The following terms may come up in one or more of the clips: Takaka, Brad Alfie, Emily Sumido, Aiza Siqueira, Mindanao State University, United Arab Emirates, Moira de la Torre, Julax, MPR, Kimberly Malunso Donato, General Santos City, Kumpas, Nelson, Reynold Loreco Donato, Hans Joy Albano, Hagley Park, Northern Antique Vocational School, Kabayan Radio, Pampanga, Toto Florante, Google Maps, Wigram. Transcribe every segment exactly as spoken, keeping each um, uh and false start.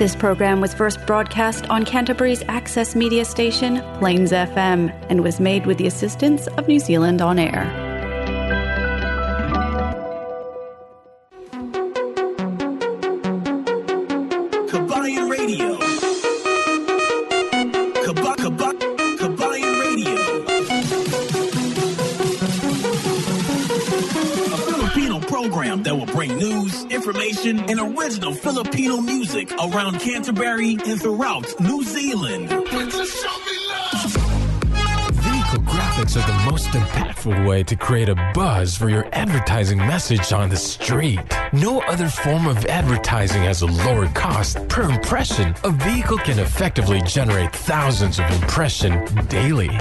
This program was first broadcast on Canterbury's access media station, Plains F M, and was made with the assistance of New Zealand On Air. Kabayan Radio. Kaba, kaba, Kabayan Radio. A Filipino program that will bring news, information, and original Filipino music around Canterbury and throughout New Zealand. Vehicle graphics are the most impactful way to create a buzz for your advertising message on the street. No other form of advertising has a lower cost per impression. A vehicle can effectively generate thousands of impressions daily.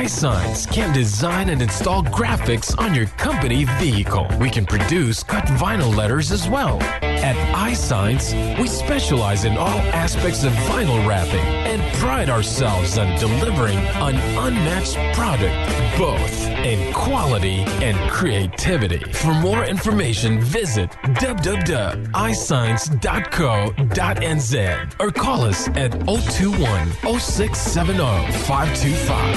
iSigns can design and install graphics on your company vehicle. We can produce cut vinyl letters as well. At iSigns, we specialize in all aspects of vinyl wrapping and pride ourselves on delivering an unmatched product, both in quality and creativity. For more information, visit w w w dot i signs dot co dot n z or call us at zero two one, zero six seven zero, five two five.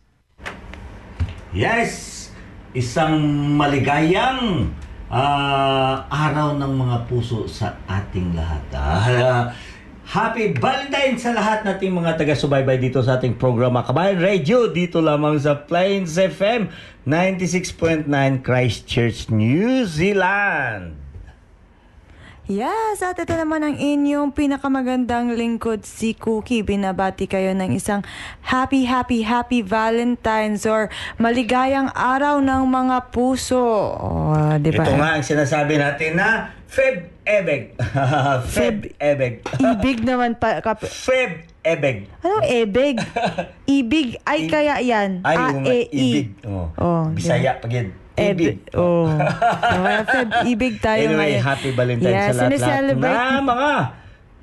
Yes! Isang maligayang uh, araw ng mga puso sa ating lahat. Uh, happy Valentine sa lahat nating mga taga-subaybay dito sa ating programa Kabayan Radio. Dito lamang sa Plains F M ninety-six point nine Christchurch, New Zealand. Yes, at ito naman ang inyong pinakamagandang lingkod, si Cookie. Binabati kayo ng isang happy, happy, happy Valentines or maligayang araw ng mga puso. Oh, di ba? Ito nga ang sinasabi natin na Feb-Ebeg. Feb-Ebeg. Ibig naman pa. Kap- Feb-Ebeg. Anong ebeg? Ibig. Ay, kaya yan. Ay, A-E-I. Oh. Oh, Bisaya pagin. Ibig. Oh. Ibig tayo anyway, ngayon. Happy Valentine yeah, sa lahat na mga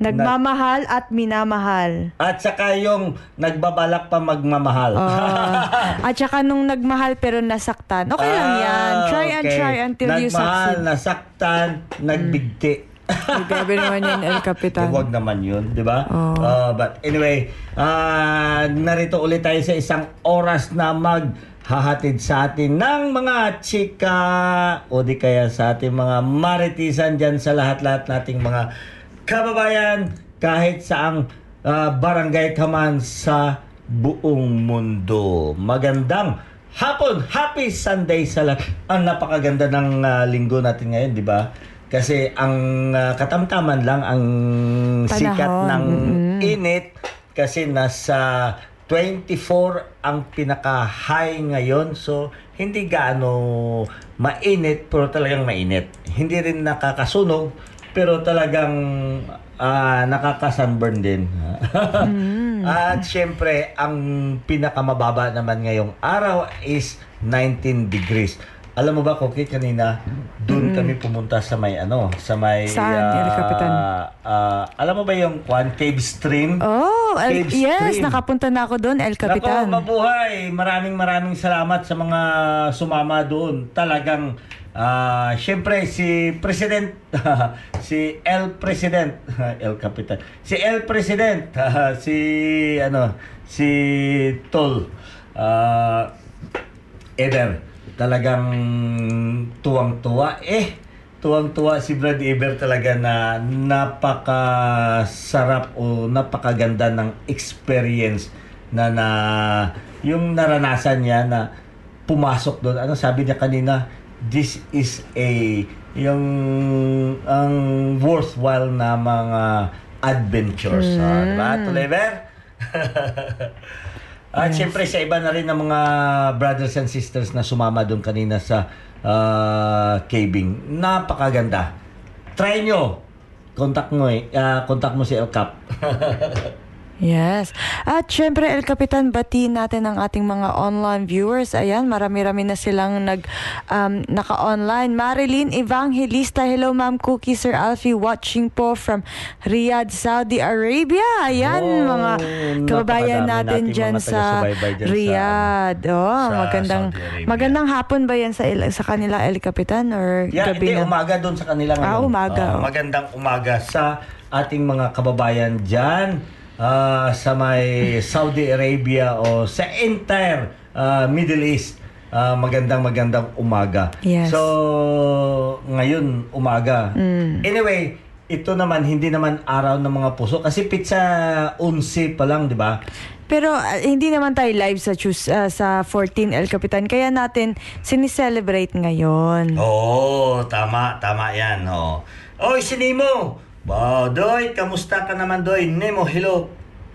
nagmamahal at minamahal. At saka yung nagbabalak pa magmamahal. Oh. At saka nung nagmahal pero nasaktan. Okay lang yan. Try ah, okay. and try until nagmahal, you succeed. Nagmahal, nasaktan, nagbigti. Grabe naman yun, El Capitan. Huwag naman yun, di ba? Oh. Uh, but anyway, uh, narito ulit tayo sa isang oras na mag hahatid sa atin ng mga chika o di kaya sa ating mga maritisan dyan sa lahat-lahat nating mga kababayan kahit saang uh, barangay ka man sa buong mundo. Magandang hapon! Happy Sunday sa lahat! Ang napakaganda ng uh, linggo natin ngayon, di ba? Kasi ang uh, katamtaman lang ang panahon. Sikat ng mm-hmm. init kasi nasa twenty-four ang pinaka-high ngayon. So, hindi gaano mainit, pero talagang mainit. Hindi rin nakakasunog, pero talagang uh, nakaka-sunburn din. mm. At syempre, ang pinakamababa naman ngayong araw is nineteen degrees. Alam mo ba, Koki, kanina, doon mm. kami pumunta sa may ano, sa may... Saan, uh, El Capitan? Uh, alam mo ba yung one, Cave Stream? Oh, El, Cave yes, stream. Nakapunta na ako doon, El Capitan. Nako, mabuhay! Maraming maraming salamat sa mga sumama doon. Talagang Ah, uh, syempre si President si El President, El Capitan. Si El President, uh, si ano, si Tol uh, Eder. Talagang tuwang-tuwa eh. Tuwang-tuwa si Brad Eder talaga na napakasarap o napakaganda ng experience na na yung naranasan niya na pumasok doon. Ano sabi niya kanina? This is a yung ang worthwhile na mga adventures. Mm. Ah, diba, Lever? At yes. Siyempre sa iba na rin ng mga brothers and sisters na sumama doon kanina sa uh, caving. Napakaganda. Try nyo. Contact mo eh. Uh, contact mo si El Cap. Yes. At syempre, El Capitan, batiin natin ang ating mga online viewers. Ayan, marami-rami na silang nag, um, naka-online. Marilyn Evangelista, hello Ma'am Cookie, Sir Alfie, watching po from Riyadh, Saudi Arabia. Ayan, oh, mga kababayan natin, natin dyan sa dyan Riyadh. Sa, oh, sa magandang magandang hapon ba yan sa, sa kanila, El Capitan? Or yeah, gabi hindi, na? Umaga doon sa kanila. Ah, umaga. Uh, oh. Magandang umaga sa ating mga kababayan dyan. Uh, sa may Saudi Arabia o sa entire uh, Middle East, uh, magandang magandang umaga. Yes. So, ngayon umaga. Mm. Anyway, ito naman, hindi naman araw ng mga puso. Kasi pizza onse pa lang, di ba? Pero uh, hindi naman tayo live sa choose, uh, sa fourteen El Capitan. Kaya natin sinicelebrate ngayon. Oo, oh, tama, tama yan. Oh. Oy, sinimo! Wow, Doy, kamusta ka naman, Doy? Nemo, hello,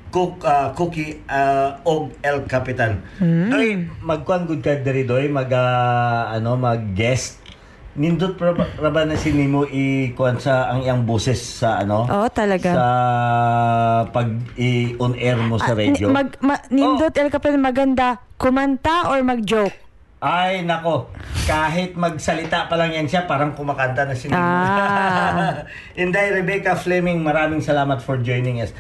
Cook, uh, Cookie, uh, og El Capitan. Mm. Doy, magkuhan good ka dari, Doy, mag, uh, ano, mag-guest. Nindot pa raba na si Nemo ikuhan sa ang iyang boses sa, ano? Oo, oh, talaga. Sa pag-i-on-air mo sa radio. Ah, mag, ma, nindot, oh. El Capitan, maganda, kumanta or mag-joke? Ay, nako. Kahit magsalita pa lang yan siya, parang kumakanta na sinimula. Ah. Inday, Rebecca Fleming, maraming salamat for joining us.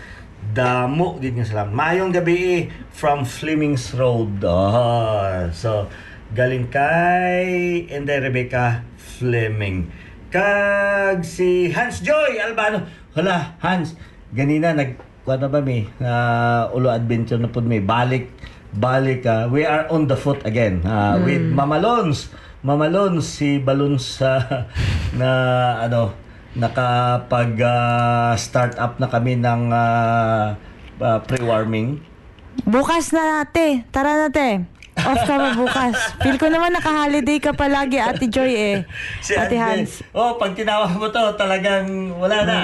Damo, gid niyo salamat. Mayong gabi from Fleming's Road. Oh, so, galing kay Inday, Rebecca Fleming. Kag si Hans Joy Albano. Hala, Hans. Ganina, nagkuha na ba may uh, ulo adventure na po may balik. Balik, uh, we are on the foot again uh, mm. with Mama Lons. Mama Lons, si Balons uh, na ano, nakapag-start uh, up na kami ng uh, uh, pre-warming. Bukas na ate, tara na ate. Off ka ba bukas? Feel ko naman naka-holiday ka palagi, Ate Joy eh. Si Ate Hans. Oh, pag tinawag mo to, talagang wala na.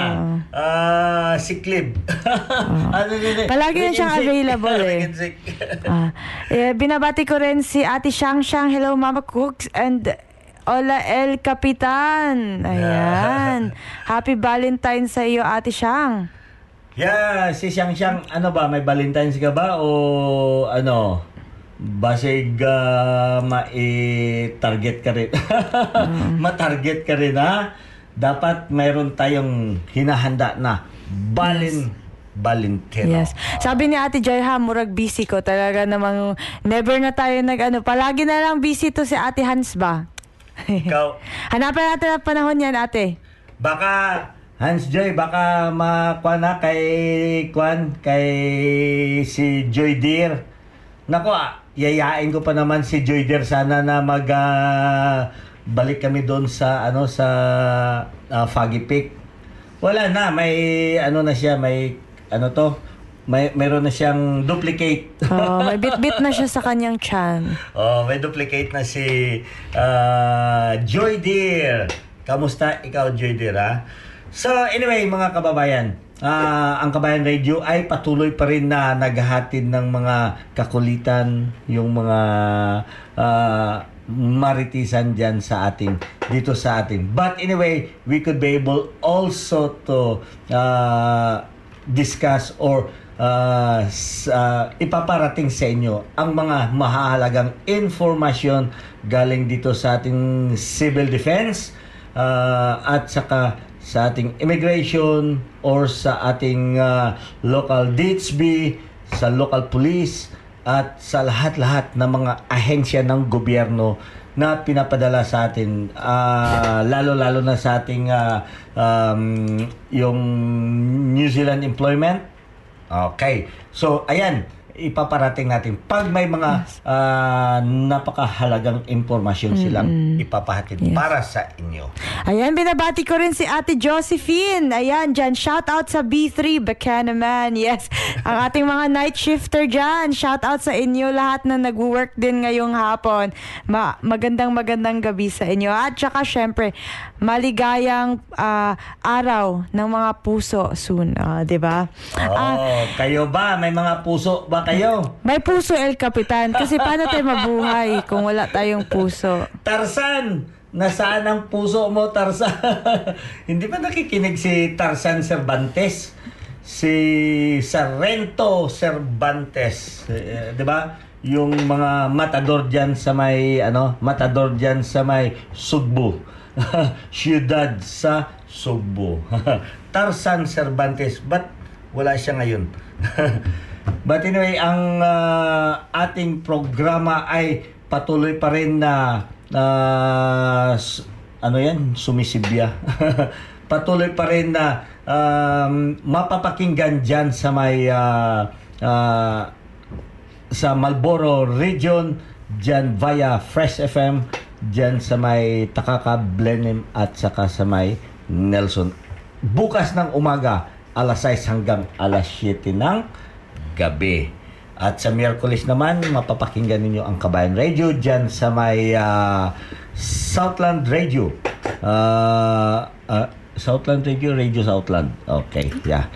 Ah, uh, si Clip. Oh. Ano din? Palagi na siyang available eh. Ah. Eh, binabati ko rin si Ate Shang Shang. Hello Mama Cooks and Hola El Capitan. Ayan. Happy Valentine sa iyo, Ate Shang. Yeah, si Shang Shang, ano ba, may Valentine's ka ba o ano? Basig uh, ma-target ka rin. Ma-target ka rin, ha? Dapat mayroon tayong hinahanda na balin, yes. Balintero. Yes. Sabi ni Ate Joy, ha, murag busy ko. Talaga namang never na tayo nag-ano. Palagi na lang busy to si Ate Hans ba? Ikaw. Hanapan natin ang panahon yan, ate. Baka, Hans Joy, baka makuha na kay, kwan, kay si Joy Deer. Naku, ah. Yayain ko pa naman si Joy Der sana na mag uh, balik kami doon sa ano sa uh, Foggy Peak. Wala na, may ano na siya, may ano to, may meron na siyang duplicate. Oh, may bit-bit na siya sa kanyang chan. Oh, may duplicate na si uh, Joy Der. Kamusta ikaw, Joy Der, ha? So anyway, mga kababayan, Uh, ang Kabayan Radio ay patuloy pa rin na naghahatid ng mga kakulitan, yung mga uh, maritisan dyan sa ating, dito sa ating. But anyway, we could be able also to uh, discuss or uh, uh, ipaparating sa inyo ang mga mahalagang informasyon galing dito sa ating civil defense uh, at saka sa ating immigration or sa ating uh, local D H B, sa local police at sa lahat-lahat ng mga ahensya ng gobyerno na pinapadala sa atin, uh, lalo-lalo na sa ating uh, um, yung New Zealand employment. Okay. So, ayan, ipaparating natin. Pag may mga yes. uh, napakahalagang impormasyon silang mm-hmm. ipapahatid yes. para sa inyo. Ayan, binabati ko rin si Ate Josephine. Ayan, dyan. Shout out sa B three, Bacanaman. Yes. Ang ating mga night shifter dyan. Shout out sa inyo lahat na nag-work din ngayong hapon. Ma- magandang magandang gabi sa inyo. At saka, syempre, maligayang uh, araw ng mga puso soon. Uh, diba? Oh, uh, kayo ba? May mga puso ba kayo? May puso, El Capitan. Kasi paano tayo mabuhay kung wala tayong puso? Tarzan! Nasaan ang puso mo, Tarzan? Hindi ba nakikinig si Tarzan Cervantes? Si Sarrento Cervantes. Eh, di ba? Yung mga matador dyan sa may, ano, matador dyan sa may Sugbo. Siyudad sa Sugbo. Tarzan Cervantes. But wala siya ngayon. But anyway, ang uh, ating programa ay patuloy pa rin na Uh, ano yan? Sumisibya. Patuloy pa rin na um, mapapakinggan dyan sa may uh, uh, sa Malboro region dyan via Fresh F M dyan sa may Takaka, Blenheim at saka sa may Nelson. Bukas ng umaga alas sais hanggang alas siyete ng gabi. At sa Miyerkules naman, mapapakinggan ninyo ang Kabayan Radio dyan sa may uh, Southland Radio. Uh, uh, Southland Radio, Radio Southland. Okay, yeah.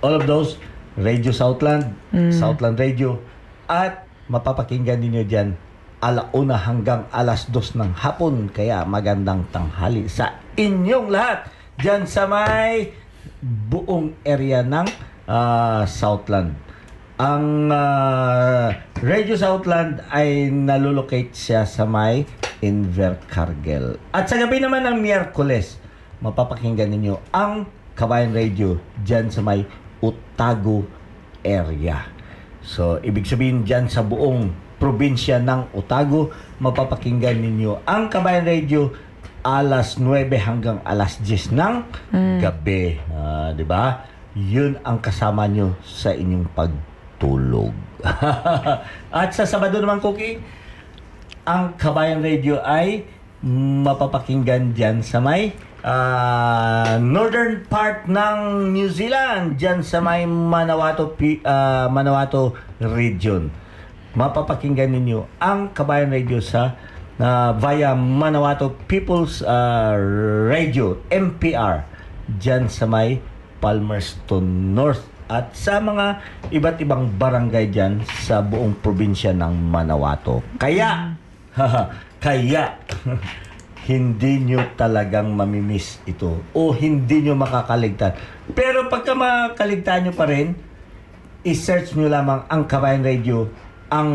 All of those, Radio Southland, mm. Southland Radio. At mapapakinggan ninyo dyan alauna hanggang alas dos ng hapon. Kaya magandang tanghali sa inyong lahat dyan sa may buong area ng uh, Southland. Ang uh, Radio Southland ay nalolocate siya sa may Invercargill. At sa gabi naman ng Miyerkules, mapapakinggan ninyo ang Kabayan Radio dyan sa may Otago area. So, ibig sabihin dyan sa buong probinsya ng Otago, mapapakinggan ninyo ang Kabayan Radio alas nuwebe hanggang alas diyes ng mm. gabi. Uh, di ba? Yun ang kasama nyo sa inyong pag tulog. At sa Sabado naman, Cookie, ang Kabayan Radio ay mapapakinggan dyan sa may uh, northern part ng New Zealand, dyan sa may Manawatu, uh, Manawatu region. Mapapakinggan ninyo ang Kabayan Radio sa uh, via Manawatu People's uh, Radio, M P R, dyan sa may Palmerston North at sa mga iba't ibang barangay dyan sa buong probinsya ng Manawatu. Kaya, kaya, hindi nyo talagang mamimiss ito o hindi nyo makakaligtan. Pero pagka makaligtan nyo pa rin, i-search nyo lamang ang Kabayan Radio, ang,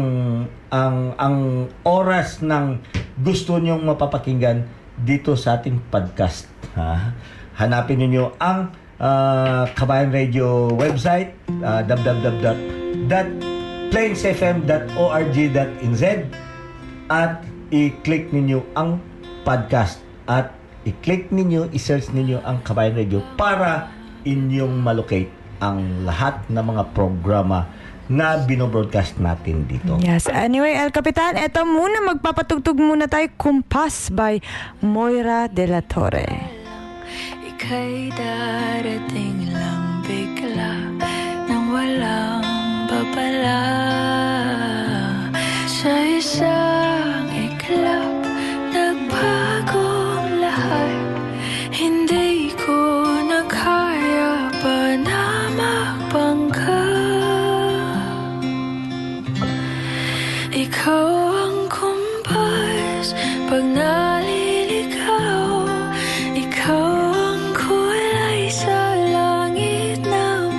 ang, ang oras ng gusto nyong mapapakinggan dito sa ating podcast. Ha? Hanapin niyo ang Uh, Kabayan Radio website, uh, w w w dot plains f m dot org dot n z at i-click ninyo ang podcast at i-click ninyo, i-search ninyo ang Kabayan Radio para inyong malocate ang lahat ng mga programa na binobroadcast natin dito. Yes. Anyway, El Capitan, eto muna, magpapatugtog muna tayo Kumpas by Moira de la Torre. Ika'y darating lang bigla nang walang babala. Sa isang iklap nagbago ang lahat. Hindi ko na kaya pa na magpangka. Ikaw ang kumpas pag naliligaw. Ikaw ang kulay sa langit na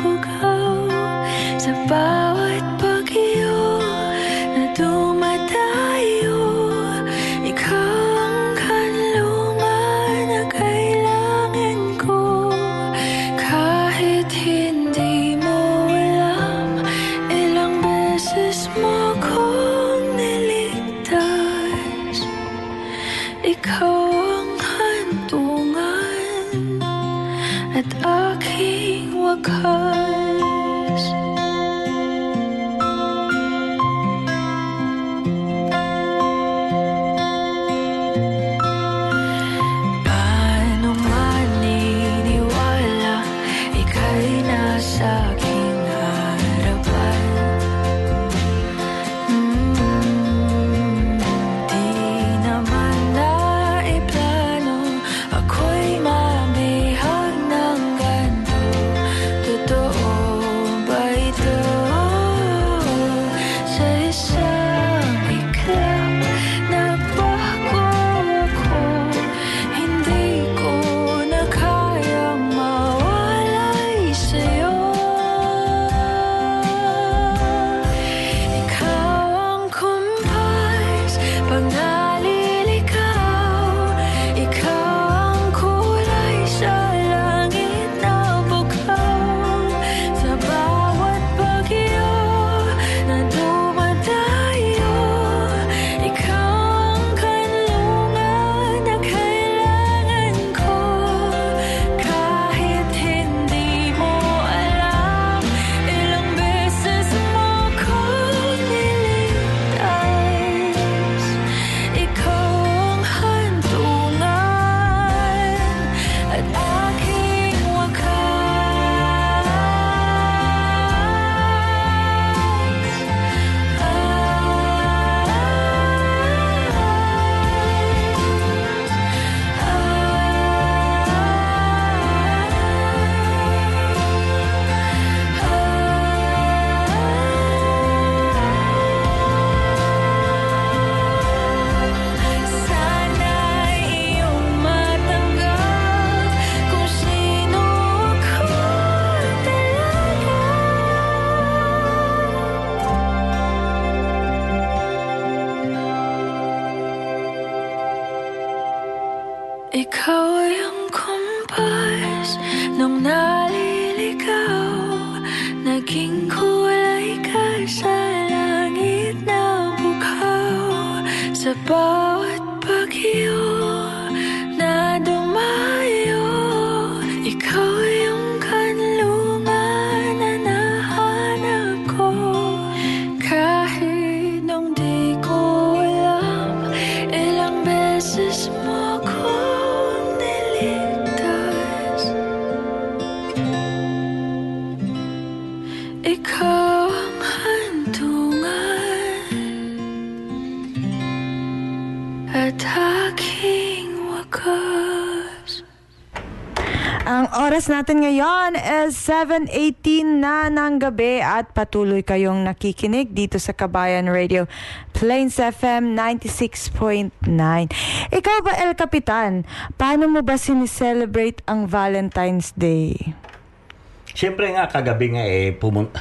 sa aking harapan. Hindi mm, naman naiplano, ako'y mabihag ng ganto. Totoo ba ito sa isang iklap na bago ko? Hindi ko na kayang mawalay sa'yo. Ikaw ang kumpas pag nalilikaw, ikaw ang kulay sa langit na bukaw. Sa bawat bagyo na dumadayo, ikaw ang kanlungan na kailangan ko. Kahit hindi mo alam, ilang beses mo ko niligtas. Ikaw ang hantungan at aking wakas. Sana'y iyong matanggap kung sino ako talaga. Ikaw ay ang kumpas nung naliligaw, naging kulay ka sa langit na bukaw. Sa bawat bagyo na dumayo, ikaw ay ang kanlungan na nahanap ko. Kahit nung di ko alam, ilang beses mo ko niligtas. Ikaw ang hantungan at aking wakas. Ang oras natin ngayon is seven eighteen na ng gabi at patuloy kayong nakikinig dito sa Kabayan Radio, Plains F M ninety-six point nine. Ikaw ba, El Capitan, paano mo ba sinicelebrate ang Valentine's Day? Siyempre nga, kagabi nga eh, pumun-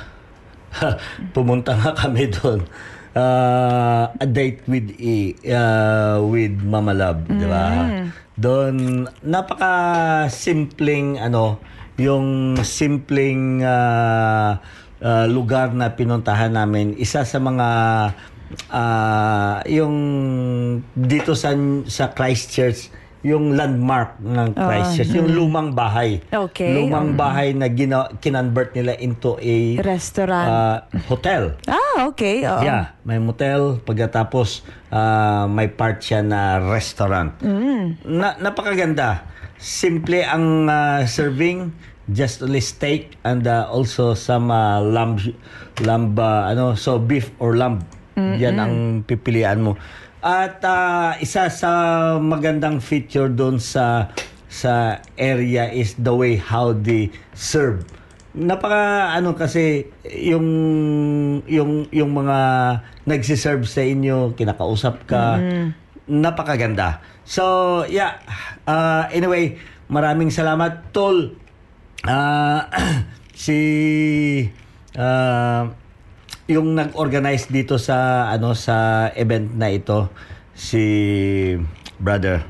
pumunta nga kami doon. Uh, a date with E, uh, with Mama Love, di ba? Doon, napaka-simpleng, ano, yung simpleng ah, ah, lugar na pinuntahan namin. Isa sa mga, ah, yung dito sa, sa Christchurch, yung landmark ng Christchurch, yung lumang bahay. Okay. Lumang bahay na gina- kinonvert nila into a Restaurant. ah, hotel. Ah, okay. Oo. Yeah, may motel, pagkatapos ah, may part siya na restaurant. Na, napakaganda. Simple ang ah, serving, just only steak and ah, also some ah, lamb, lamb ah, ano, so beef or lamb. Yan ang pipilian mo. At ah, isa sa magandang feature doon sa sa area is the way how they serve. Napaka ano kasi yung yung yung mga nagsiserve sa inyo, kinakausap ka, napakaganda. So yeah, uh, anyway, maraming salamat tol. Ah, si ah, yung nag-organize dito sa ano sa event na ito, si brother.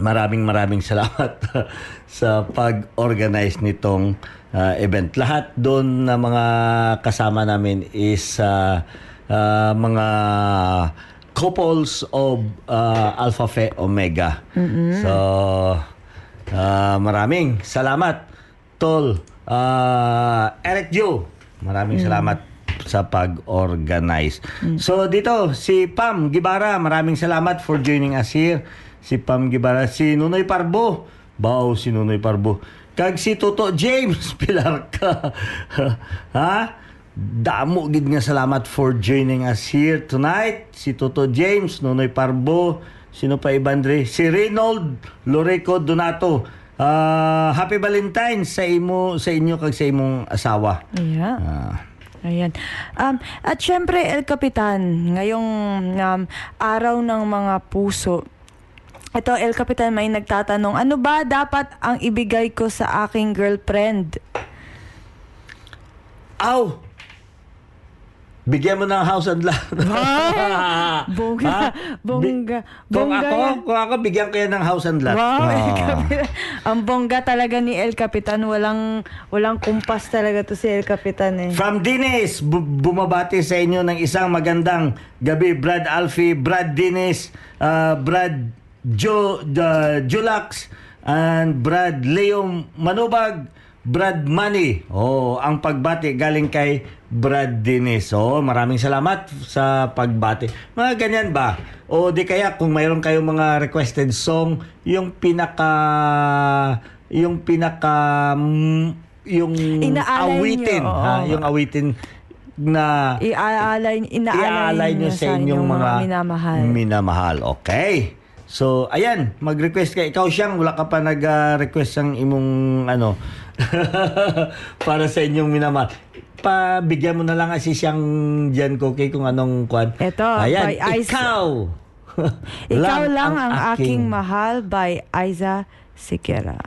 Maraming maraming salamat sa pag-organize nitong ah, event. Lahat doon na mga kasama namin is ah, ah, mga couples of ah, Alpha Phi Omega. So, ah, maraming salamat, tol. Ah, Eric Joe, maraming salamat sa pag-organize. So, dito, si Pam Gibara, maraming salamat for joining us here. Si Pam Gibara, si Nonoy Parbo. Bao, si Nonoy Parbo. Kag si Toto James Pilarka. Ha? Damo gid nga salamat for joining us here tonight. Si Toto James, Nonoy Parbo, sino pa ibandre? Si Reynold Loreco Donato. Uh, happy Valentine's sa imo, sa inyo kag sa imong asawa. Yeah. Uh, Ayan. Um, at syempre, El Capitan, ngayong um, araw ng mga puso, ito, El Capitan, may nagtatanong, ano ba dapat ang ibigay ko sa aking girlfriend? Aw! Bigyan mo ng house and lot. Wow! Bongga. Bongga. Kung ako, kung ako, bigyan ko yan ng house and lot. Wow, oh. El Capitan. Ang bongga talaga ni El Capitan. Walang walang kumpas talaga to si El Capitan eh. From Dines, bu- bumabati sa inyo ng isang magandang gabi. Brad Alfie, Brad Dines, uh, Brad Joe, uh, Julax, and Brad Leo Manubag. Brad Money. Oh, ang pagbati galing kay Brad Dines. Oh, maraming salamat sa pagbati. Mga ganyan ba? O di kaya kung mayroon kayong mga requested song, yung pinaka yung pinaka yung inaalay awitin, nyo, ha, yung awitin na iaalay inaalay niyo sa inyong mga minamahal. minamahal. Okay. So, ayan, mag-request ka. Ikaw siyang, wala ka pa nag-request ang imong, ano, para sa inyong minamahal. Pabigyan mo na lang kasi siyang dyan, Koke, kung anong kwan. Ito, ayan, by ikaw. Isa. Ikaw lang, lang ang, ang aking, aking mahal by Aiza Siqueira.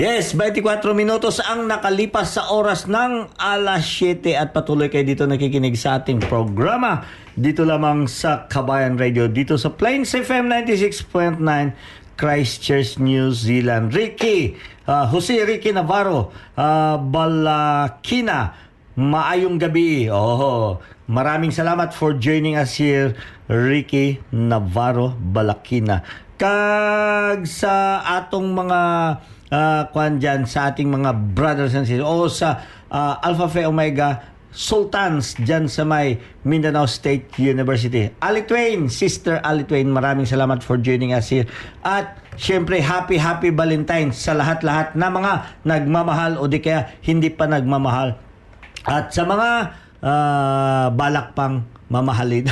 Yes, twenty-four minutos ang nakalipas sa oras ng alas siyete at patuloy kayo dito nakikinig sa ating programa. Dito lamang sa Kabayan Radio, dito sa Plains F M ninety-six point nine, Christchurch, New Zealand. Ricky, uh, Jose Ricky Navarro, uh, Balakina, Maayong gabi. Oh, maraming salamat for joining us here, Ricky Navarro, Balakina. Kag sa atong mga uh, kwan dyan, sa ating mga brothers and sisters, o sa uh, Alpha Phi Omega Sultans dyan sa may Mindanao State University. Ali Twain, Sister Ali Twain, maraming salamat for joining us here. At syempre, happy, happy Valentine sa lahat-lahat na mga nagmamahal o di kaya hindi pa nagmamahal. At sa mga uh, balak pang mamahalin.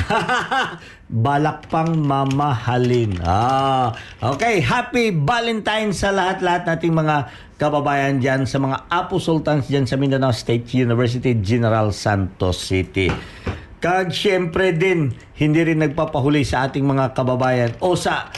Balak pang mamahalin. Ah, okay, happy Valentine sa lahat-lahat nating mga kababayan dyan, sa mga Apo Sultans dyan sa Mindanao State University, General Santos City. Kag syempre din, hindi rin nagpapahuli sa ating mga kababayan o sa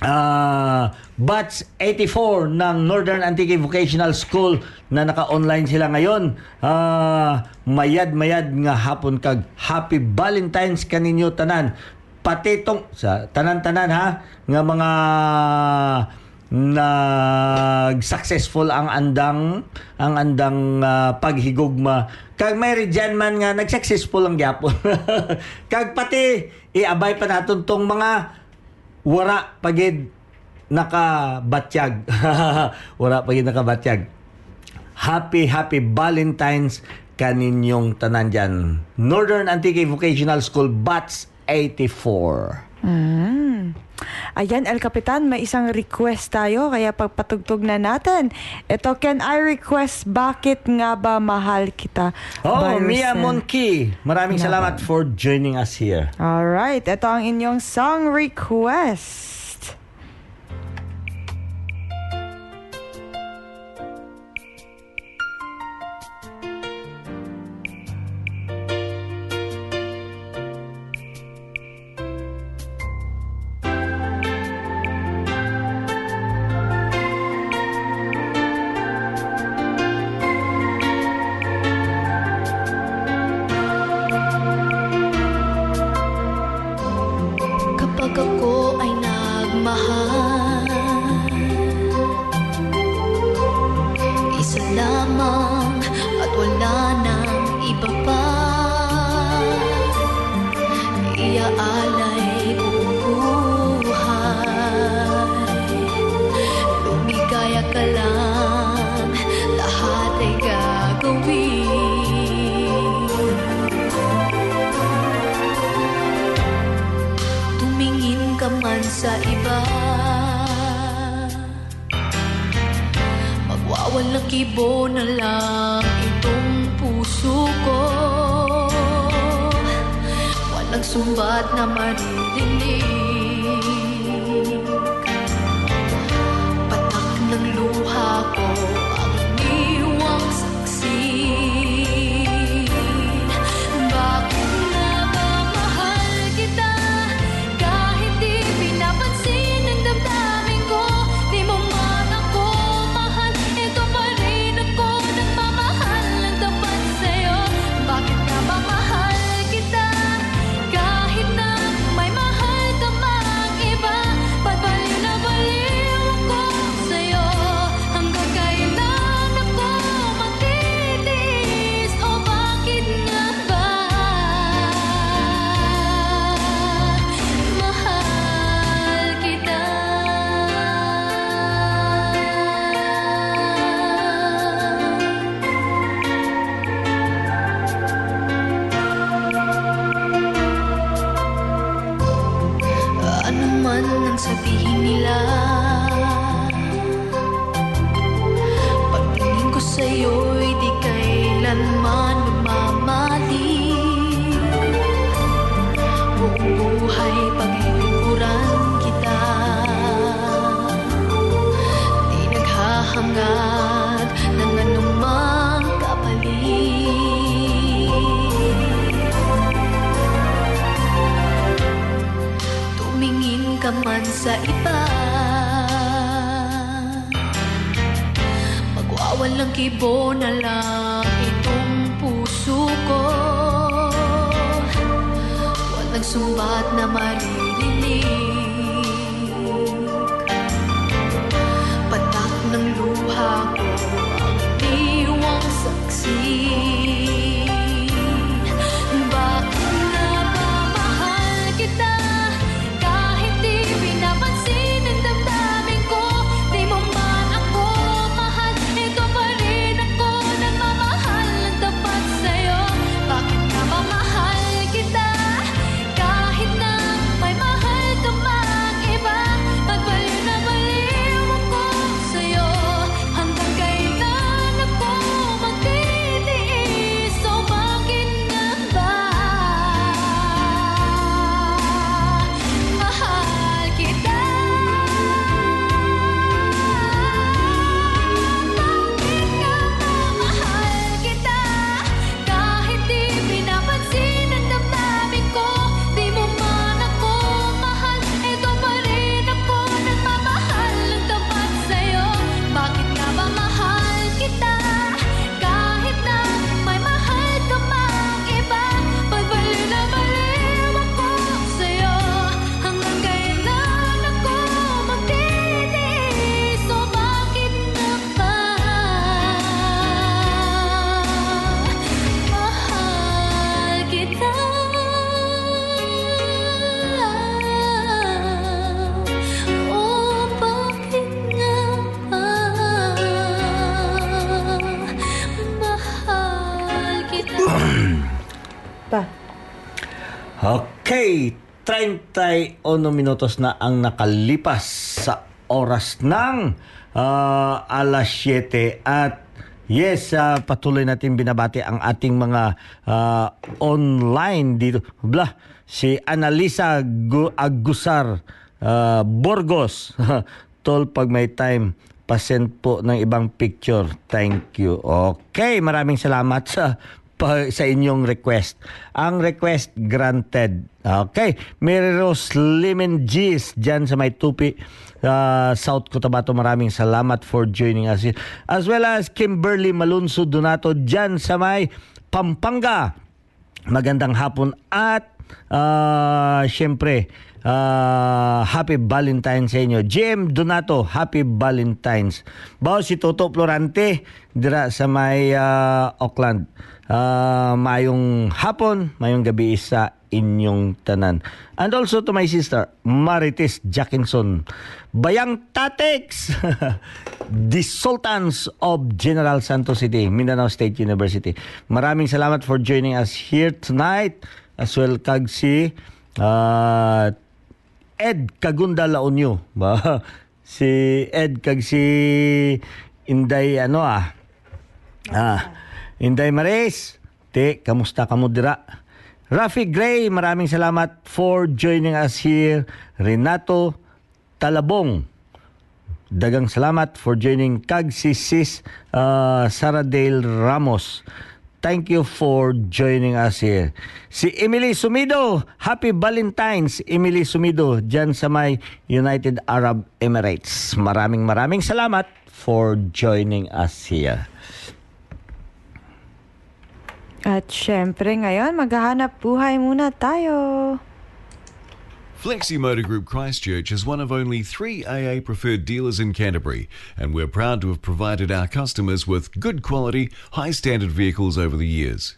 Uh, batch eighty-four ng Northern Antique Vocational School na naka-online sila ngayon. Uh, mayad-mayad nga hapon kag happy Valentines kaninyo tanan. Pati tong sa tanan-tanan ha nga mga nag-successful ang andang ang andang uh, paghigugma. Kag may diyan man nga nag-successful ang gyapon. Kag pati iabay pa naton tong mga wara pagid nakabatyag. Wara pagid nakabatyag. Happy, happy Valentine's kaninyong tanan dyan. Northern Antique Vocational School, Batch eighty-four. Mm. Ayan, El Capitan, may isang request tayo, kaya pagpatugtog na natin. Ito, can I request, bakit nga ba mahal kita? Oh, Mia Monkey, maraming salamat for joining us here. Alright, ito ang inyong song request. Patak ng luha ko ang iwang saksi. Okay, thirty-one minutos na ang nakalipas sa oras ng uh, alas siyete at yes, uh, patuloy natin binabati ang ating mga uh, online dito. Blah, si Analisa Agusar uh, Borgos. Tol, pag may time, pasend po ng ibang picture. Thank you. Okay, maraming salamat sa sa inyong request. Ang request granted. Okay. Mary Rose Limen G's dyan sa may tupi uh, South Cotabato. Maraming salamat for joining us. As well as Kimberly Malunso Donato dyan sa may Pampanga. Magandang hapon at uh, syempre uh, Happy Valentine's sa inyo. J M Donato, Happy Valentine's. Bao si Toto Florante dira sa may uh, Auckland. Uh, mayong hapon, mayong gabi sa inyong tanan. And also to my sister, Marites Jackinson. Bayang Tatex! The Sultans of General Santos City, Mindanao State University. Maraming salamat for joining us here tonight. As well kag si uh, Ed Kagunda Laonyo. Si Ed kag si Inday ano ah. Ah. Inday Maris, te, kamusta ka mo dira? Rafi Gray, maraming salamat for joining us here. Renato Talabong, dagang salamat for joining. Kag si Sis uh, Saradale Ramos, thank you for joining us here. Si Emily Sumido, Happy Valentine's, Emily Sumido, dyan sa may United Arab Emirates. Maraming maraming salamat for joining us here. At syempre ngayon, maghahanap buhay muna tayo. Lexi Motor Group Christchurch is one of only three A A preferred dealers in Canterbury, and we're proud to have provided our customers with good quality, high standard vehicles over the years.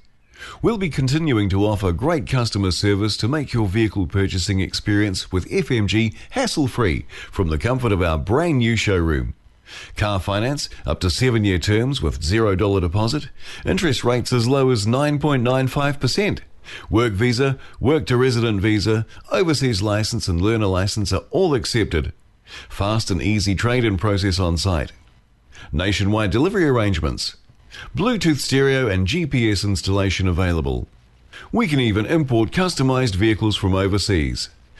We'll be continuing to offer great customer service to make your vehicle purchasing experience with F M G hassle-free from the comfort of our brand new showroom. Car finance, up to seven-year terms with zero dollars deposit. Interest rates as low as nine point nine five percent. Work visa, work to resident visa, overseas license and learner license are all accepted. Fast and easy trade-in process on site. Nationwide delivery arrangements. Bluetooth stereo and G P S installation available. We can even import customized vehicles from overseas.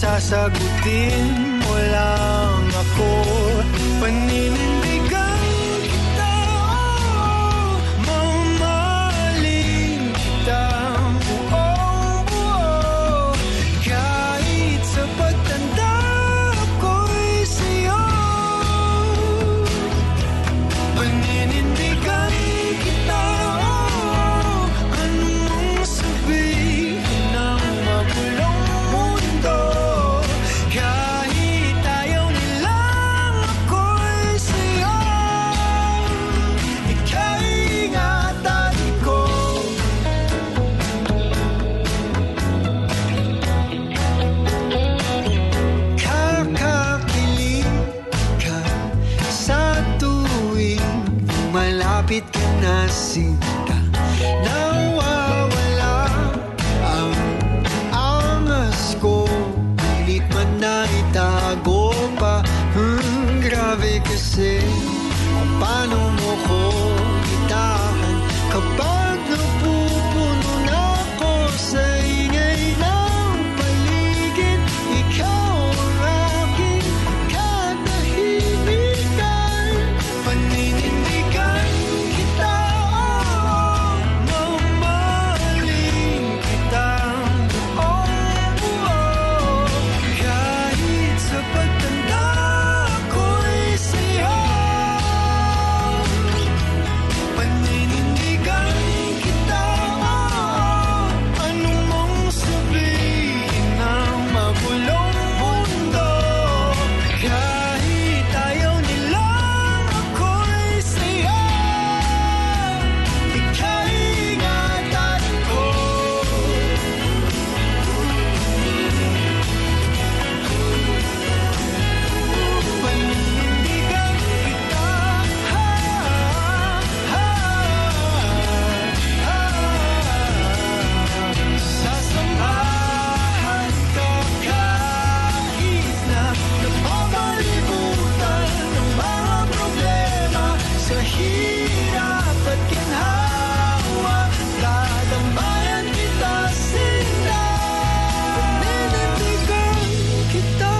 Sasagutin mo lang ako, paninindigan kita, oh, mamahalin kita, buong buo. Kahit sa pagtanda ako'y sa'yo, paninindigan kita, oh, anong sabihin ng magulong mundo. Sinta nawawala ang ang na itago pa. Hmm, grabe kasi kung paano mo ko itahan kapag napupuno na ako sa ingay ng paligid. Ikaw ang aking katahimikan, paninindigan kita, oh, mamahalin kita, oh, oh. Kahit sa pagtanda ako'y sayo, paninindigan kita, oh. Anong mong sabihin ng magulong mundo, kahit ayaw nila ako'y sayo. Ika'y ingatan ko, paninindigan kita, ha, ha, ha, sasamahan ka kahit na namamalimutan ng mga problema sa hirap at ginhawa, dadambayan kita sila, paninindigan kita,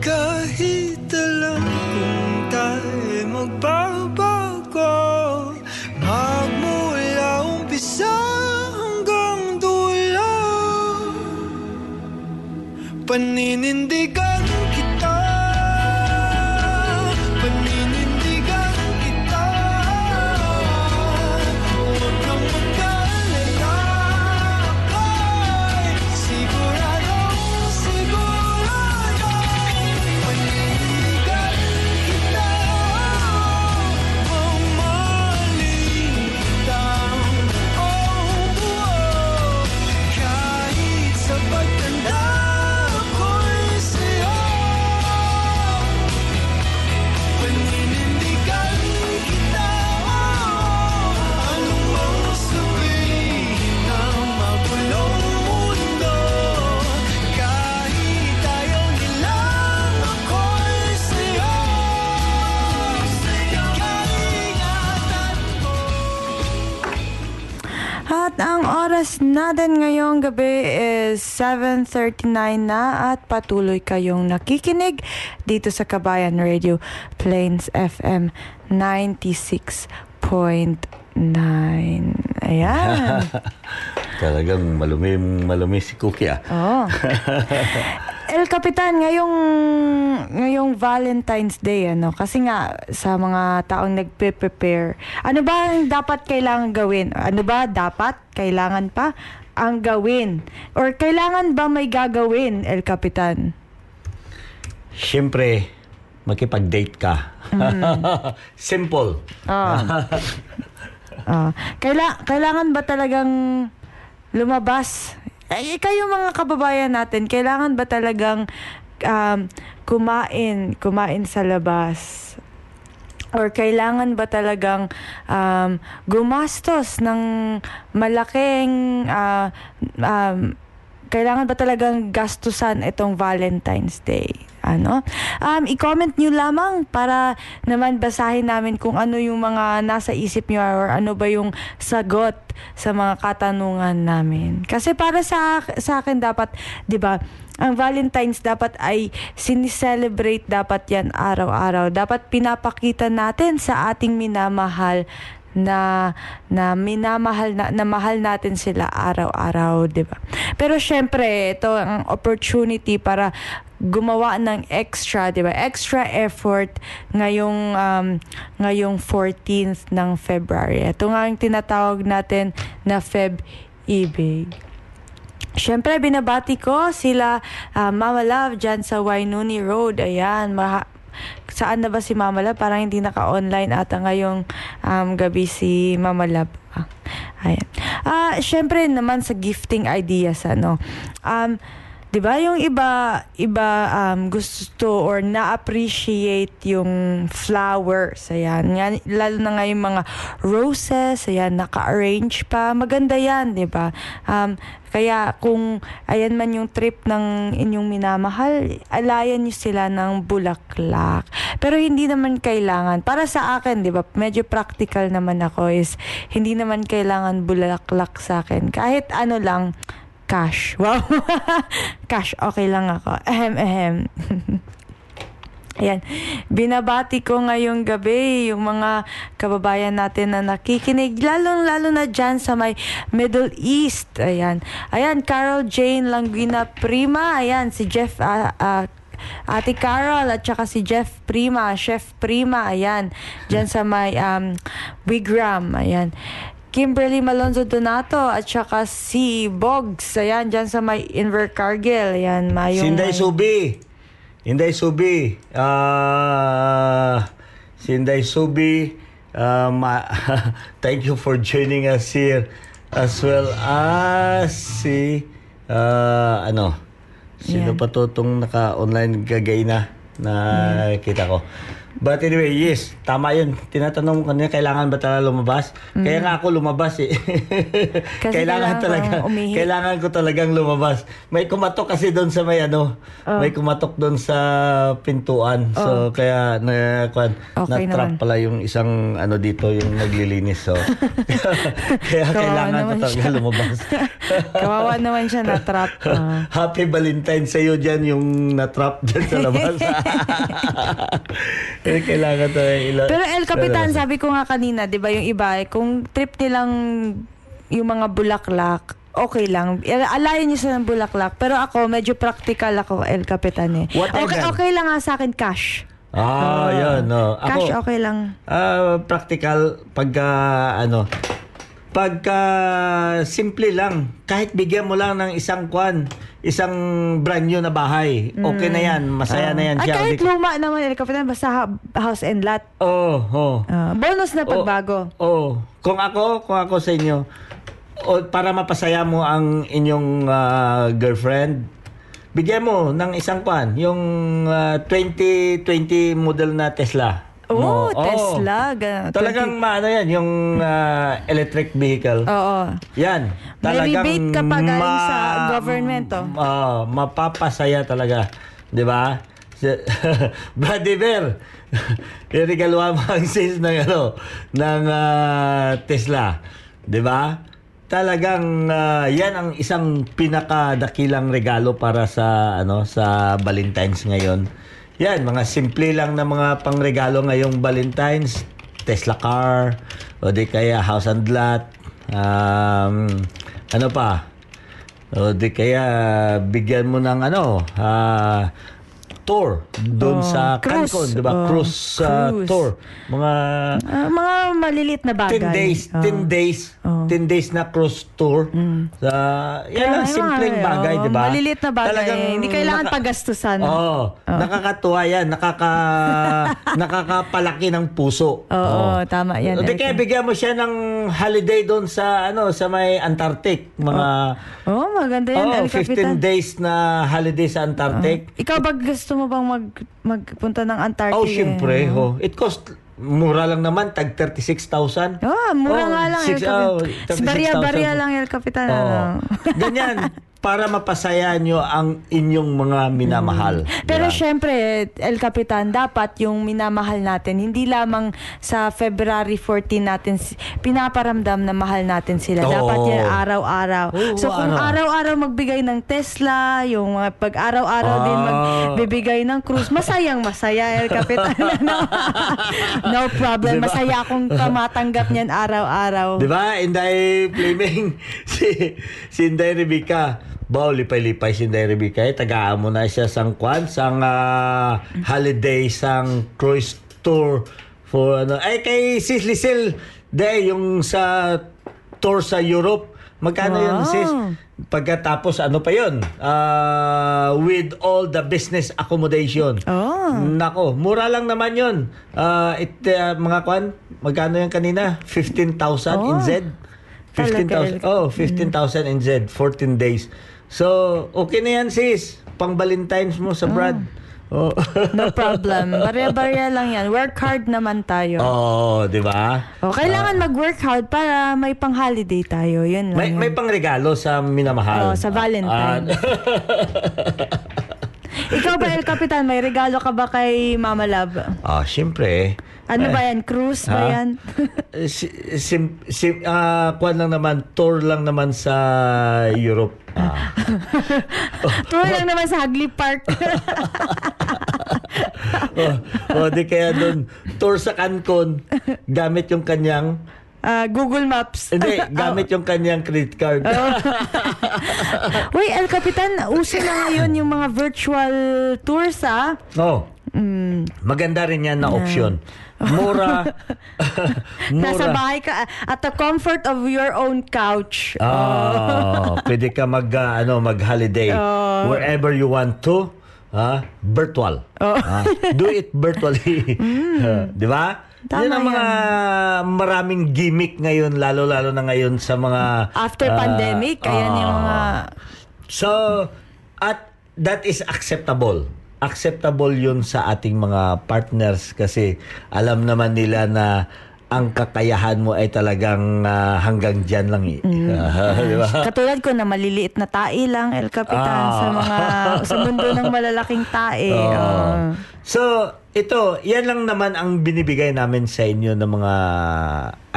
kahit alam kong tayo'y magbabago, magmula umpisa hanggang dulo, paninindigan kita, paninindigan kita, huwag kang mag-alala, ako'y sigurado, sigurado, paninindigan kita, mamahalin kita, oh, oh. Kahit sa pagtanda ako'y sayo, paninindigan kita, oh. Anong mong sabihin ng magulong mundo, kahit ayaw nila ako'y sayo, ikaingatan ko. At ang oras natin ngayong gabi is seven thirty-nine na at patuloy kayong nakikinig dito sa Kabayan Radio, Plains F M ninety-six point nine. Ayan. Talagang malumim, malumi si Cookie, ah. Oh. El Capitan, ngayong, ngayong Valentine's Day, ano? Kasi nga, sa mga taong nagpe-prepare, ano ba ang dapat kailangan gawin? Ano ba dapat, kailangan pa ang gawin? Or kailangan ba may gagawin, El Capitan? Siyempre, makipag-date ka. Simple. Oh. Oh. Kaila- kailangan ba talagang lumabas? Eh, kayo mga kababayan natin, kailangan ba talagang um, kumain, kumain sa labas? Or kailangan ba talagang um, gumastos ng malaking, ah, um, kailangan ba talagang gastusan itong Valentine's Day? Ano? Um, i-comment nyo lamang para naman basahin namin kung ano yung mga nasa isip nyo or ano ba yung sagot sa mga katanungan namin. Kasi para sa, sa akin dapat, di ba, ang Valentine's dapat ay sinicelebrate dapat yan araw-araw. Dapat pinapakita natin sa ating minamahal na na minamahal na, na mahal natin sila araw-araw, 'di ba? Pero syempre, ito ang opportunity para gumawa ng extra, 'di ba? Extra effort ngayong um, ngayong fourteenth ng February. Ito nga ang tinatawag natin na Feb Ibig. Syempre, binabati ko sila uh, Mama Love dyan sa Wainuni Road. Ayan, maha- saan na ba si Mama Lab? Parang hindi naka-online ata ngayong um, gabi si Mama Lab. Ah, ayan. Ah, syempre naman sa gifting ideas, ano. Um, 'Diba yung iba iba um, gusto or na-appreciate yung flowers. Ayan, yan, lalo na nga yung mga roses, ayan, naka-arrange pa. Maganda 'yan, 'di ba? Um Kaya kung ayan man yung trip ng inyong minamahal, alayan niyo sila ng bulaklak. Pero hindi naman kailangan. Para sa akin, di ba, medyo practical naman ako is, hindi naman kailangan bulaklak sa akin. Kahit ano lang, cash. Wow! Cash, okay lang ako. Ahem, ahem. Ayan, binabati ko ngayong gabi yung mga kababayan natin na nakikinig, lalong-lalo na dyan sa may Middle East. Ayan, ayan, Carol Jane Languina Prima, ayan, si Jeff, uh, uh, Ate Carol, at saka si Jeff Prima, Chef Prima, ayan, dyan sa may um, Wigram, ayan. Kimberly Malunso Donato at saka si Bogs, ayan, dyan sa may Invercargill, ayan, mayong... Si Inday Subi! Inday Subi, uh, si Inday Subi, um, uh, thank you for joining us here, as well as si, uh, ano, sino yeah. pa to itong naka-online gagay na, na yeah. kita ko. But anyway, yes, tama yun. Tinatanong mo kanina, kailangan ba talaga lumabas? Mm. Kaya nga ako lumabas eh. kailangan talaga, umihit. Kailangan ko talagang lumabas. May kumatok kasi doon sa may ano, oh. may kumatok doon sa pintuan. Oh. So kaya na, kwan, okay na-trap naman. Pala yung isang ano dito, yung naglilinis. So kaya kailangan ko talaga siya. lumabas. Kawawa naman siya, na-trap. Uh. Happy Valentine's sa'yo dyan, yung na-trap dyan sa labas. Eh, kailangan to eh, ilo- Pero El Capitan, sabi ko nga kanina, di ba yung iba, eh, kung trip nilang yung mga bulaklak, okay lang. Alayan niyo sa ng bulaklak. Pero ako, medyo practical ako, El Capitan eh. Okay, okay lang nga sa akin, cash. Ah, uh, yun. No. Ako, cash, okay lang. Uh, practical, pagka, ano, pagka, simple lang. Kahit bigyan mo lang ng isang kwan, isang brand new na bahay. Okay na yan. Masaya uh, na yan. At kahit di... luma naman, Kapitan, basta house and lot. Oo. Oh, oh. Uh, bonus na pagbago. Oo. Oh, oh. Kung ako, kung ako sa inyo, oh, para mapasaya mo ang inyong uh, girlfriend, bigyan mo ng isang pan, yung uh, twenty twenty model na Tesla. Oo, oh, Tesla. Oh. Talagang maano yan, yung uh, electric vehicle. Oo. Yan. Talagang may rebate ka pa galing sa government. Oo, oh. uh, mapapasaya talaga. Di ba? Brad Iver, irigaluan mo ang sales ng, ano, ng uh, Tesla. Di ba? Talagang uh, yan ang isang pinakadakilang regalo para sa, ano, sa Valentine's ngayon. Yan, mga simple lang na mga pangregalo ngayong Valentine's. Tesla car, o di kaya house and lot. Um, ano pa? O di kaya bigyan mo ng ano, uh, tour doon oh, sa Cancun, di ba? Oh, cruise, uh, cruise tour. Mga uh, mga maliliit na bagay. ten days, oh. ten days. Oh. ten days na cruise tour. Mm. Sa yan lang, simpleng bagay, oh, di ba? Maliliit na bagay. Talagang eh. Hindi kailangan naka- paggastusan. Oo. Oh, oh. Nakakatuwa yan. Nakaka, nakakapalaki ng puso. Oo, oh, oh. Tama yan. O di kaya bigyan mo siya ng holiday doon sa ano, sa may Antarctic. Mga oh, oh maganda yan. Oh, fifteen days na holiday sa Antarctic. Oh. Ikaw ba gusto mo bang mag magpunta ng Antarctica? Oh, syempre. Eh. Oh. It cost mura lang naman, tag thirty-six thousand. Oh, mura oh, nga lang. Six, oh, barya-barya lang, El Capitan. Oh. Ganyan, para mapasaya nyo ang inyong mga minamahal. Mm. Pero yeah. syempre, El Capitan, dapat yung minamahal natin, hindi lamang sa February fourteen natin pinaparamdam na mahal natin sila. Oh. Dapat yan araw-araw. Oh, so, kung ano? Araw-araw magbigay ng Tesla, yung pag-araw-araw oh. din magbibigay ng cruise, masayang masaya, El Capitan. No problem. Diba? Masaya akong tumatanggap niyan araw-araw. Diba? Inday Flaming. Si, si Inday Rebecca. Baw, lipay-lipay si Inday Rebecca. Eh, tagaan mo na siya sang kwan, sang uh, holiday, sang cruise tour. For, ano, ay, kay Sis Lisel, de, yung sa tour sa Europe. Magkano wow. yun, sis? Pagkatapos, ano pa yun? Uh, with all the business accommodation. Oh. Nako, mura lang naman yun. Uh, it, uh, mga kwan, magkano yun kanina? fifteen thousand oh. in Z? fifteen thousand. Oh, fifteen thousand in Z. fourteen days. So, okay na yan, sis. Pang Valentine's mo sa Brad. Oh. Oh. No problem. Barya-barya lang yan. Work hard naman tayo. Oo, oh, di ba? Oh, kailangan uh, mag-work hard para may pang-holiday tayo. Yun lang. May, may pang-regalo sa minamahal. Oh, sa Valentine's. Uh, Ikaw ba, El Capitan, may regalo ka ba kay Mama Love? Ah, oh, siyempre. Ano eh, ba yan? Cruise ha? Ba yan? si, sim, sim, uh, kuwan lang naman, tour lang naman sa Europe. Ah. Oh, tour lang oh, naman sa Hagley Park. oh, oh, di kaya dun, tour sa Cancun, gamit yung kanyang Uh, Google Maps. Hindi, gamit oh. yung kanyang credit card. Oh. Uy, El Capitan, uso na ngayon yung mga virtual tours, ah. Oo. Oh. Mm. Maganda rin yan na yeah. option. Mura. Mura. Nasa bahay ka, at the comfort of your own couch. Oh, pwede ka mag, uh, ano, mag-holiday. Oh. Wherever you want to. Ah, virtual. Oh. Ah, do it virtually. Mm. Di ba? Tama yan ang mga yan. Maraming gimmick ngayon, lalo-lalo na ngayon sa mga... After uh, pandemic, ayan uh, yung mga... So, at that is acceptable. Acceptable yun sa ating mga partners kasi alam naman nila na ang kakayahan mo ay talagang uh, hanggang dyan lang. Eh. Mm. Uh, diba? Katulad ko na maliliit na tae lang, El Capitan, ah. sa mga sa mundo ng malalaking tae. Oh. Uh. So, ito, yan lang naman ang binibigay namin sa inyo ng mga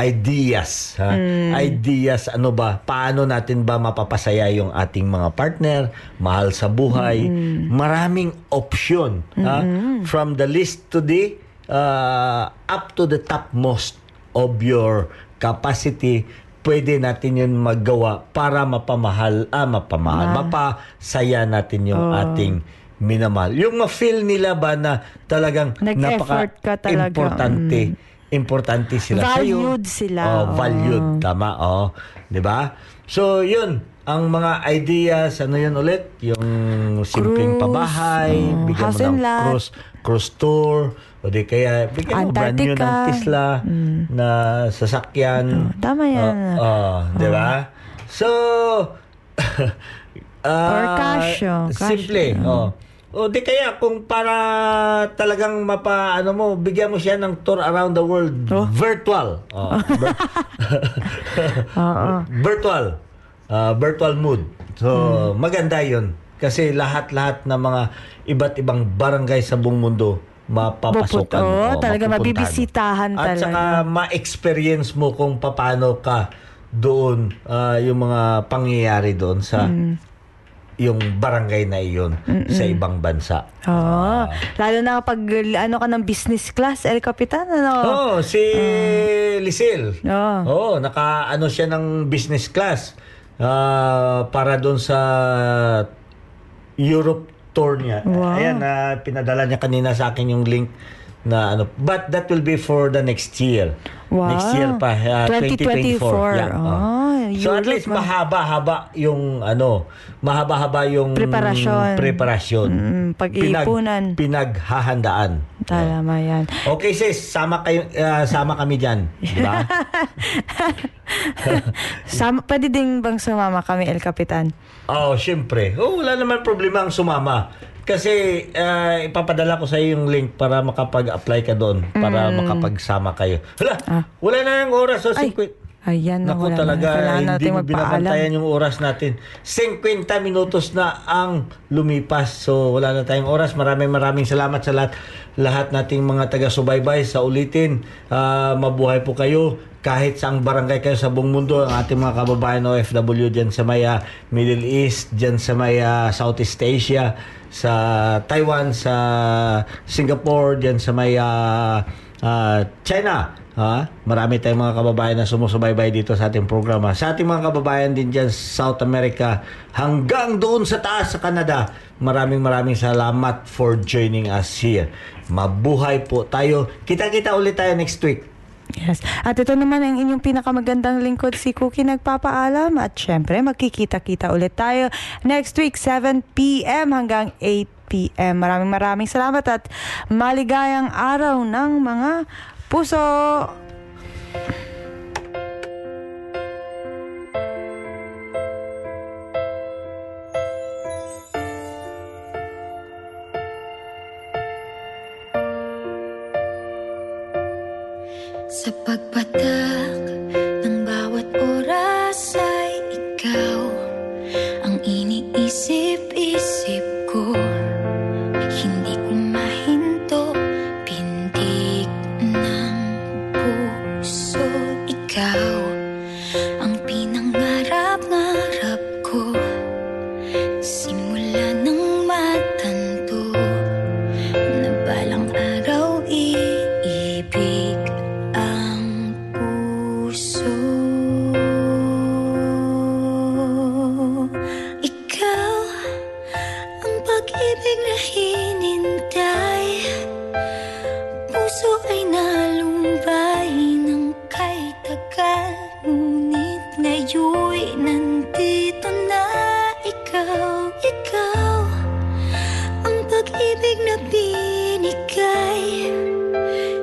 ideas. Ha? Mm. Ideas, ano ba? Paano natin ba mapapasaya yung ating mga partner? Mahal sa buhay. Mm. Maraming option. Mm. Ha? From the list to the uh, up to the topmost of your capacity, pwede natin yun maggawa para mapamahal, ah, mapamahal, ah. mapasaya natin yung oh. ating minamahal. Yung ma-feel nila ba na talagang napaka-importante, mm. importante sila sa'yo. Valued sila. Oh, valued, oh. tama, oh. Diba? So, yun. Ang mga ideas, ano yun ulit? Yung simpleng cruise, pabahay, uh, bigyan mo ng cruise, cruise tour, o di kaya bigyan mo brand new ng Tesla mm. na sasakyan. Uh, tama yan. Uh, uh, di ba? So, uh, or cash. Oh, simple. Oh. O di kaya kung para talagang mapa ano mo, bigyan mo siya ng tour around the world, oh. virtual. Oh, vir- uh-uh. Virtual. Uh, virtual mood. So, mm. maganda yun. Kasi lahat-lahat ng mga iba't ibang barangay sa buong mundo mapapasukan. Oo, talaga mabibisitahan talaga. At saka ma-experience mo kung paano ka doon uh, yung mga pangyayari doon sa mm. yung barangay na iyon Mm-mm. sa ibang bansa. Oh, uh, lalo na kapag ano ka ng business class, El Capitan, ano? Oh, si uh, Lisel. Oh. oh, naka ano siya ng business class. Uh, para doon sa Europe tour niya. Wow. Ayan, uh, pinadala niya kanina sa akin yung link na ano. But that will be for the next year. Wow. Next year pa. Uh, twenty twenty-four. twenty twenty-four. Yeah. Oh. Uh. So at least mahaba-haba yung ano, mahaba-haba yung preparasyon. preparasyon. Mm, pag-iipunan. Pinag, pinaghahandaan. Tama yan. Okay sis, sama kayo, uh, sama kami dyan. Diba? Sama, pwede din bang sumama kami, El Capitan? Oo, oh, syempre. Oh, wala naman problema ang sumama. Kasi uh, ipapadala ko sa iyo yung link para makapag-apply ka doon. Para mm. makapagsama kayo. Wala, ah. wala na ng oras. So, Ay. sequence. Ayan, Naku, wala talaga, na. Hindi mo binabantayan yung oras natin. fifty minutos na ang lumipas. So, wala na tayong oras. Maraming maraming salamat sa lahat, lahat nating mga taga-subaybay. Sa ulitin, uh, mabuhay po kayo. Kahit saang barangay kayo sa buong mundo, ang ating mga kababayan O F W dyan sa may uh, Middle East, dyan sa may uh, Southeast Asia, sa Taiwan, sa Singapore, dyan sa may uh, uh, China. Ha? Marami tayong mga kababayan na sumusubaybay dito sa ating programa. Sa ating mga kababayan din dyan sa South America hanggang doon sa taas sa Canada, maraming maraming salamat for joining us here. Mabuhay po tayo. Kita-kita ulit tayo next week. Yes. At ito naman ang inyong pinakamagandang lingkod, si Cookie Nagpapaalam. At syempre, magkikita-kita ulit tayo next week, seven p.m. hanggang eight p.m. Maraming maraming salamat at maligayang araw ng mga puso! Sa pagpatak ng bawat oras ay ikaw ang iniisip-isip ko. Hindi ko mahinto, pindik ng puso. Ikaw ang pinangarap-ngarap ko. Simula ng matanto na balang araw iibig ang puso. Ikaw ang pag-ibig na hinintay. Puso ay nalumbay ng kay tagal, ngunit ngayoy nandito na ikaw. Ikaw ang pag-ibig na binigay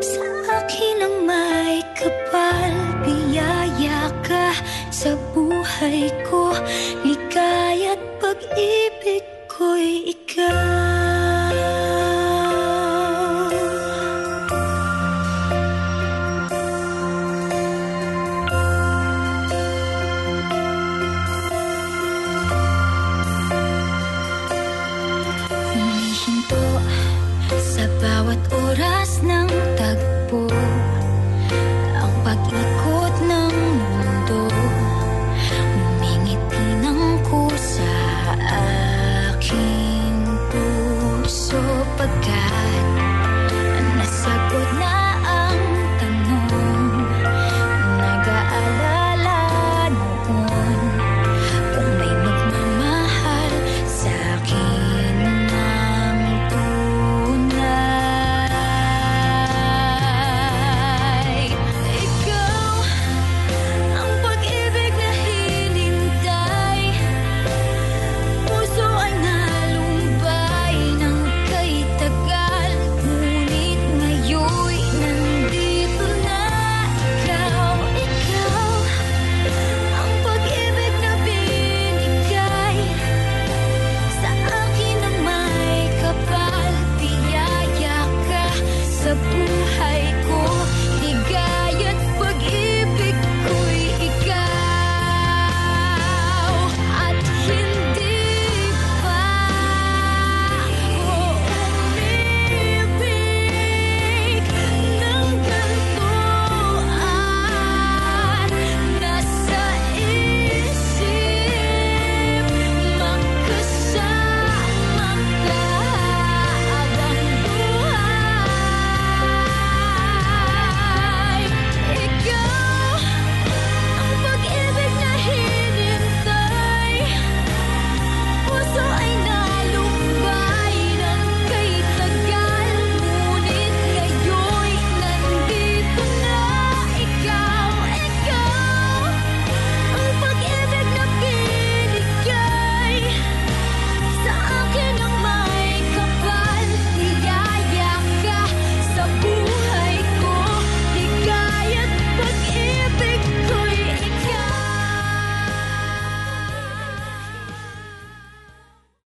sa akin ang may kapal. Biyaya ka sa buhay ko, ligaya't pag-ibig ko'y ikaw. Humihinto sa bawat oras ng tagpo, ang pag-ikot ng mundo. Umingiti ng kusa aking puso, pagkat nasagot na